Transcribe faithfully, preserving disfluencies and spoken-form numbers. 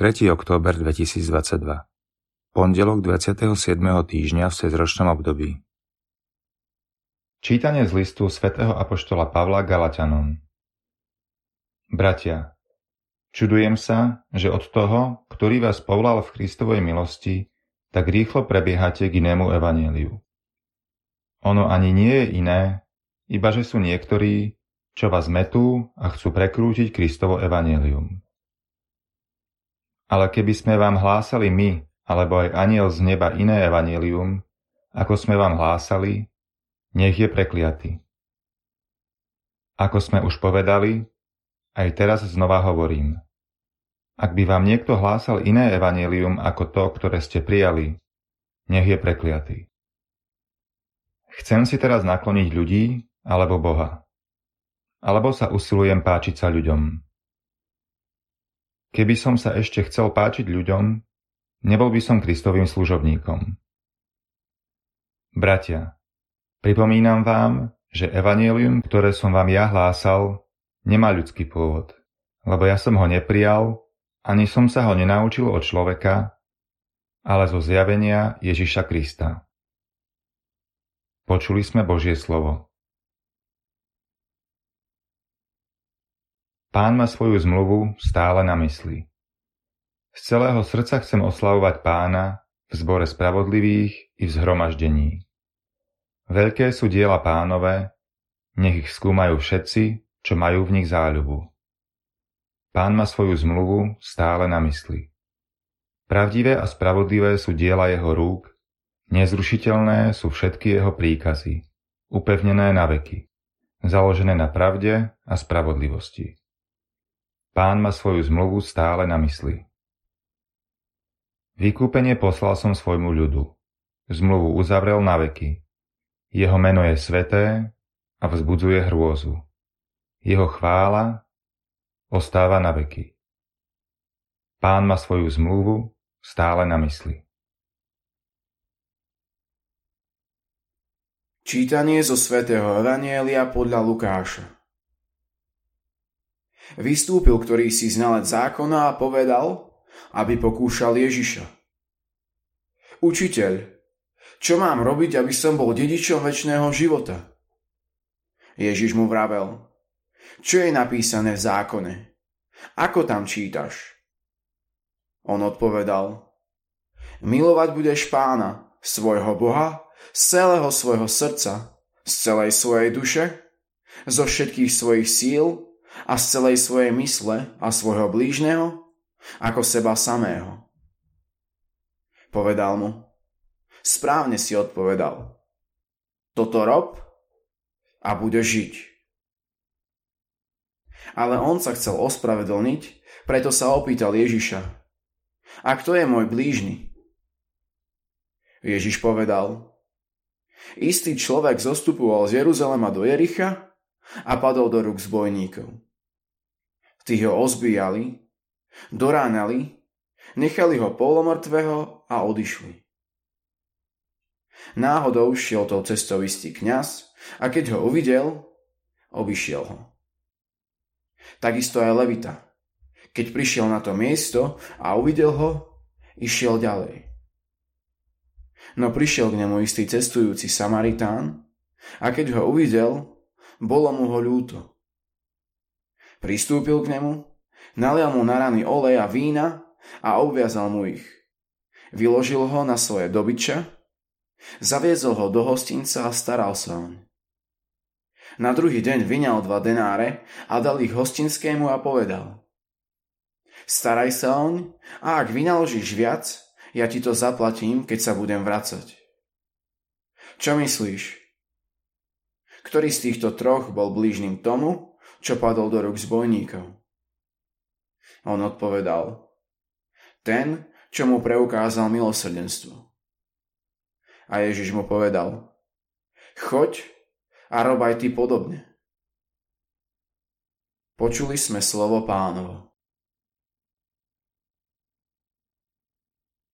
tretieho október dvetisícdvadsaťdva. Pondelok dvadsiateho siedmeho týždňa v sezročnom období. Čítanie z listu svätého apoštola Pavla Galaťanom. Bratia, čudujem sa, že od toho, ktorý vás povolal v Kristovej milosti, tak rýchlo prebiehate k inému evanjeliu. Ono ani nie je iné, iba že sú niektorí, čo vás metú a chcú prekrútiť Kristovo evanjelium. Ale keby sme vám hlásali my, alebo aj anjel z neba iné evanjelium, ako sme vám hlásali, nech je prekliaty. Ako sme už povedali, aj teraz znova hovorím. Ak by vám niekto hlásal iné evanjelium ako to, ktoré ste prijali, nech je prekliaty. Chcem si teraz nakloniť ľudí alebo Boha. Alebo sa usilujem páčiť sa ľuďom. Keby som sa ešte chcel páčiť ľuďom, nebol by som Kristovým služobníkom. Bratia, pripomínam vám, že evanjelium, ktoré som vám ja hlásal, nemá ľudský pôvod, lebo ja som ho neprijal, ani som sa ho nenaučil od človeka, ale zo zjavenia Ježiša Krista. Počuli sme Božie slovo. Pán má svoju zmluvu stále na mysli. Z celého srdca chcem oslavovať Pána v zbore spravodlivých i v zhromaždení. Veľké sú diela Pánove, nech ich skúmajú všetci, čo majú v nich záľubu. Pán má svoju zmluvu stále na mysli. Pravdivé a spravodlivé sú diela jeho rúk, nezrušiteľné sú všetky jeho príkazy, upevnené na veky, založené na pravde a spravodlivosti. Pán má svoju zmluvu stále na mysli. Vykúpenie poslal som svojmu ľudu. Zmluvu uzavrel na veky. Jeho meno je sveté a vzbudzuje hrôzu. Jeho chvála ostáva na veky. Pán má svoju zmluvu stále na mysli. Čítanie zo svätého evanjelia podľa Lukáša. Vystúpil ktorýsi znalec zákona a povedal, aby pokúšal Ježiša. Učiteľ, čo mám robiť, aby som bol dedičom večného života? Ježiš mu vravel, čo je napísané v zákone? Ako tam čítaš? On odpovedal, milovať budeš Pána, svojho Boha, z celého svojho srdca, z celej svojej duše, zo všetkých svojich síl, a z celej svojej mysle a svojho blížneho, ako seba samého. Povedal mu, správne si odpovedal, toto rob a budeš žiť. Ale on sa chcel ospravedlniť, preto sa opýtal Ježiša, a kto je môj blížny? Ježiš povedal, istý človek zostupoval z Jeruzalema do Jericha a padol do rúk zbojníkov. Tí ho ozbíjali, doránali, nechali ho polomrtvého a odišli. Náhodou šiel tou cestou istý kňaz a keď ho uvidel, obišiel ho. Takisto aj Levita. Keď prišiel na to miesto a uvidel ho, išiel ďalej. No prišiel k nemu istý cestujúci Samaritán a keď ho uvidel, bolo mu ho ľúto. Pristúpil k nemu, nalial mu na rany olej a vína a obviazal mu ich. Vyložil ho na svoje dobyča, zaviezol ho do hostinca a staral sa oň. Na druhý deň vyňal dva denáre a dal ich hostinskému a povedal, staraj sa oň a ak vynaložíš viac, ja ti to zaplatím, keď sa budem vracať. Čo myslíš? Ktorý z týchto troch bol blížnym tomu, čo padol do rúk zbojníkov? On odpovedal, ten, čo mu preukázal milosrdenstvo. A Ježiš mu povedal, choď a rob aj ty podobne. Počuli sme slovo Pánovo.